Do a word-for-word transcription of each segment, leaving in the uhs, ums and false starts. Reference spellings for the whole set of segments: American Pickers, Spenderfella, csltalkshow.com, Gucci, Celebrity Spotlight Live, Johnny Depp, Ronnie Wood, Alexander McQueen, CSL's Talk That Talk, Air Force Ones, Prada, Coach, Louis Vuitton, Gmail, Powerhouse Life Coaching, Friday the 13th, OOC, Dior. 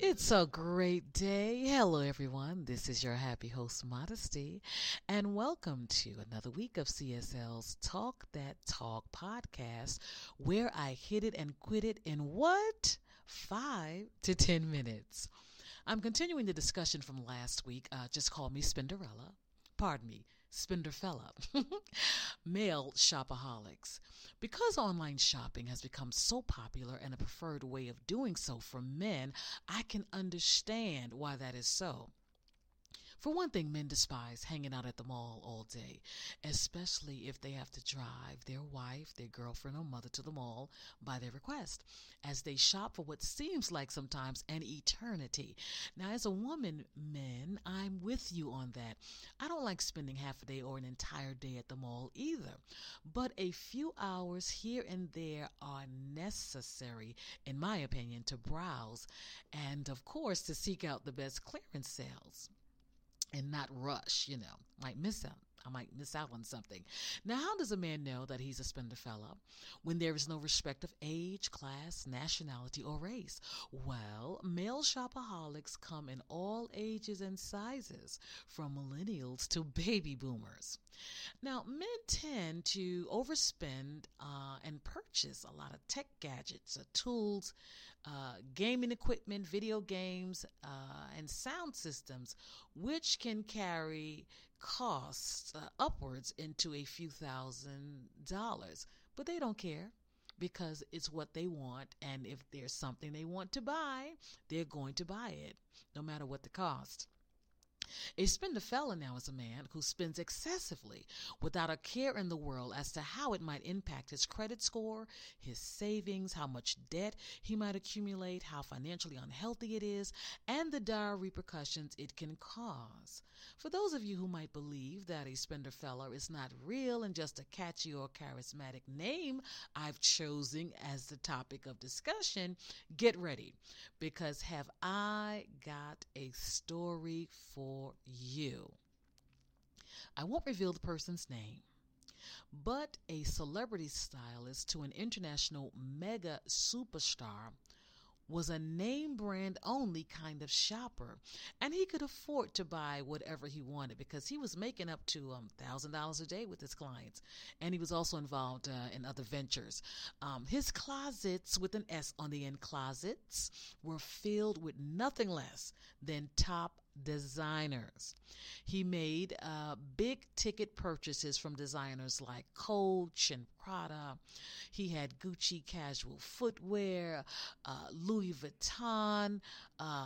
It's a great day. Hello, everyone. This is your happy host, Modesty, and welcome to another week of C S L's Talk That Talk podcast, where I hit it and quit it in what? five to ten minutes. I'm continuing the discussion from last week. Uh, just call me Spenderfella. Pardon me, Spenderfella. Male shopaholics. Because online shopping has become so popular and a preferred way of doing so for men, I can understand why that is so. For one thing, men despise hanging out at the mall all day, especially if they have to drive their wife, their girlfriend, or mother to the mall by their request, as they shop for what seems like sometimes an eternity. Now, as a woman, men, I'm with you on that. I don't like spending half a day or an entire day at the mall either, but a few hours here and there are necessary, in my opinion, to browse and, of course, to seek out the best clearance sales. And not rush, you know, might miss out. I might miss out on something. Now, how does a man know that he's a Spenderfella when there is no respect of age, class, nationality, or race? Well, male shopaholics come in all ages and sizes, from millennials to baby boomers. Now, men tend to overspend uh, and purchase a lot of tech gadgets, or tools, uh, gaming equipment, video games, uh, and sound systems, which can carry costs uh, upwards into a few thousand dollars, but they don't care because it's what they want, and if there's something they want to buy, they're going to buy it, no matter what the cost. A Spenderfella now is a man who spends excessively without a care in the world as to how it might impact his credit score, his savings, how much debt he might accumulate, how financially unhealthy it is, and the dire repercussions it can cause. For those of you who might believe that a Spenderfella is not real and just a catchy or charismatic name I've chosen as the topic of discussion, get ready, because have I got a story for you. I won't reveal the person's name, but a celebrity stylist to an international mega superstar was a name brand only kind of shopper, and he could afford to buy whatever he wanted because he was making up to um, one thousand dollars a day with his clients, and he was also involved uh, in other ventures. Um, his closets, with an S on the end, closets, were filled with nothing less than top designers. He made uh, big ticket purchases from designers like Coach and Prada. He had Gucci casual footwear, uh, Louis Vuitton, uh,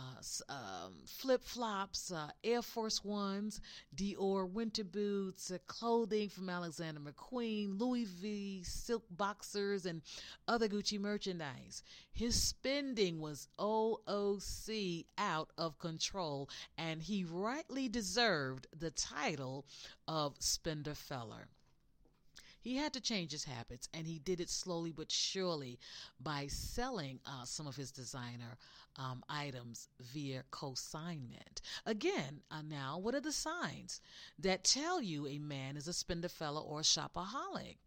um, flip-flops, uh, Air Force Ones, Dior winter boots, uh, clothing from Alexander McQueen, Louis V silk boxers, and other Gucci merchandise. His spending was O O C, out of control, and he rightly deserved the title of Spenderfella. He had to change his habits, and he did it slowly but surely by selling uh, some of his designer um, items via consignment. Again, uh, now, what are the signs that tell you a man is a Spenderfella or a shopaholic?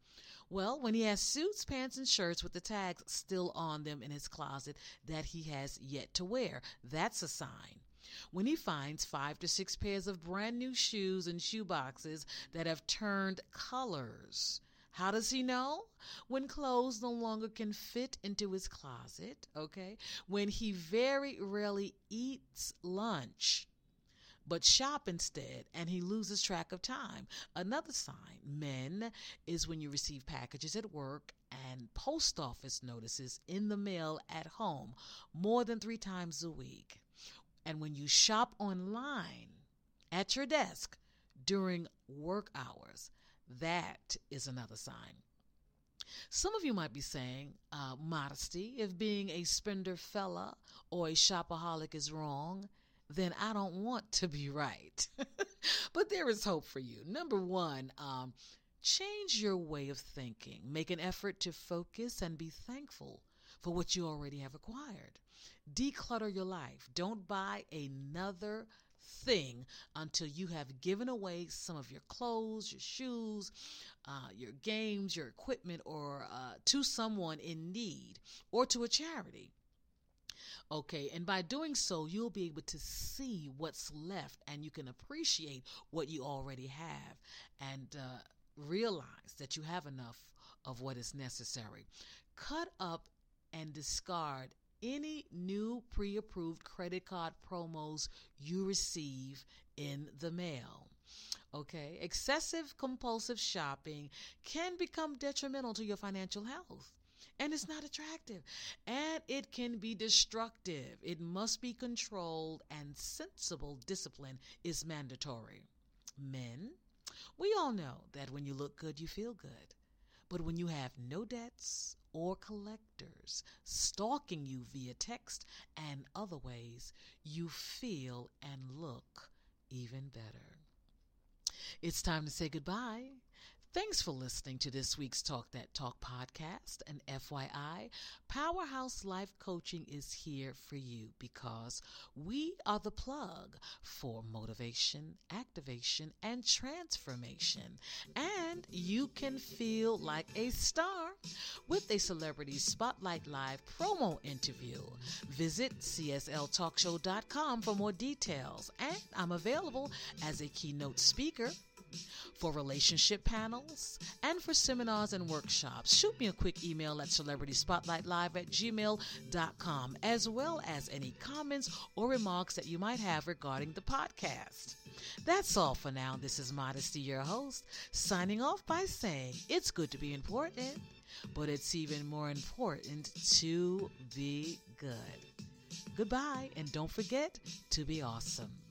Well, when he has suits, pants, and shirts with the tags still on them in his closet that he has yet to wear, that's a sign. When he finds five to six pairs of brand new shoes and shoe boxes that have turned colors. How does he know? When clothes no longer can fit into his closet, okay? When he very rarely eats lunch, but shop instead, and he loses track of time. Another sign, men, is when you receive packages at work and post office notices in the mail at home more than three times a week. And when you shop online at your desk during work hours, that is another sign. Some of you might be saying, uh, Modesty, if being a Spenderfella or a shopaholic is wrong, then I don't want to be right. But there is hope for you. Number one, um, change your way of thinking. Make an effort to focus and be thankful for what you already have acquired. Declutter your life. Don't buy another thing until you have given away some of your clothes, your shoes, uh, your games, your equipment, or uh, to someone in need or to a charity. Okay, and by doing so, you'll be able to see what's left, and you can appreciate what you already have and uh, realize that you have enough of what is necessary. Cut up and discard any new pre-approved credit card promos you receive in the mail. Okay, excessive compulsive shopping can become detrimental to your financial health. And it's not attractive, and it can be destructive. It must be controlled, and sensible discipline is mandatory. Men, we all know that when you look good, you feel good. But when you have no debts or collectors stalking you via text and other ways, you feel and look even better. It's time to say goodbye. Thanks for listening to this week's Talk That Talk podcast. And F Y I, Powerhouse Life Coaching is here for you because we are the plug for motivation, activation, and transformation. And you can feel like a star with a Celebrity Spotlight Live promo interview. Visit C S L talk show dot com for more details. And I'm available as a keynote speaker for relationship panels, and for seminars and workshops. Shoot me a quick email at celebrity spotlight live at gmail dot com, as well as any comments or remarks that you might have regarding the podcast. That's all for now. This is Modesty, your host, signing off by saying it's good to be important, but it's even more important to be good. Goodbye, and don't forget to be awesome.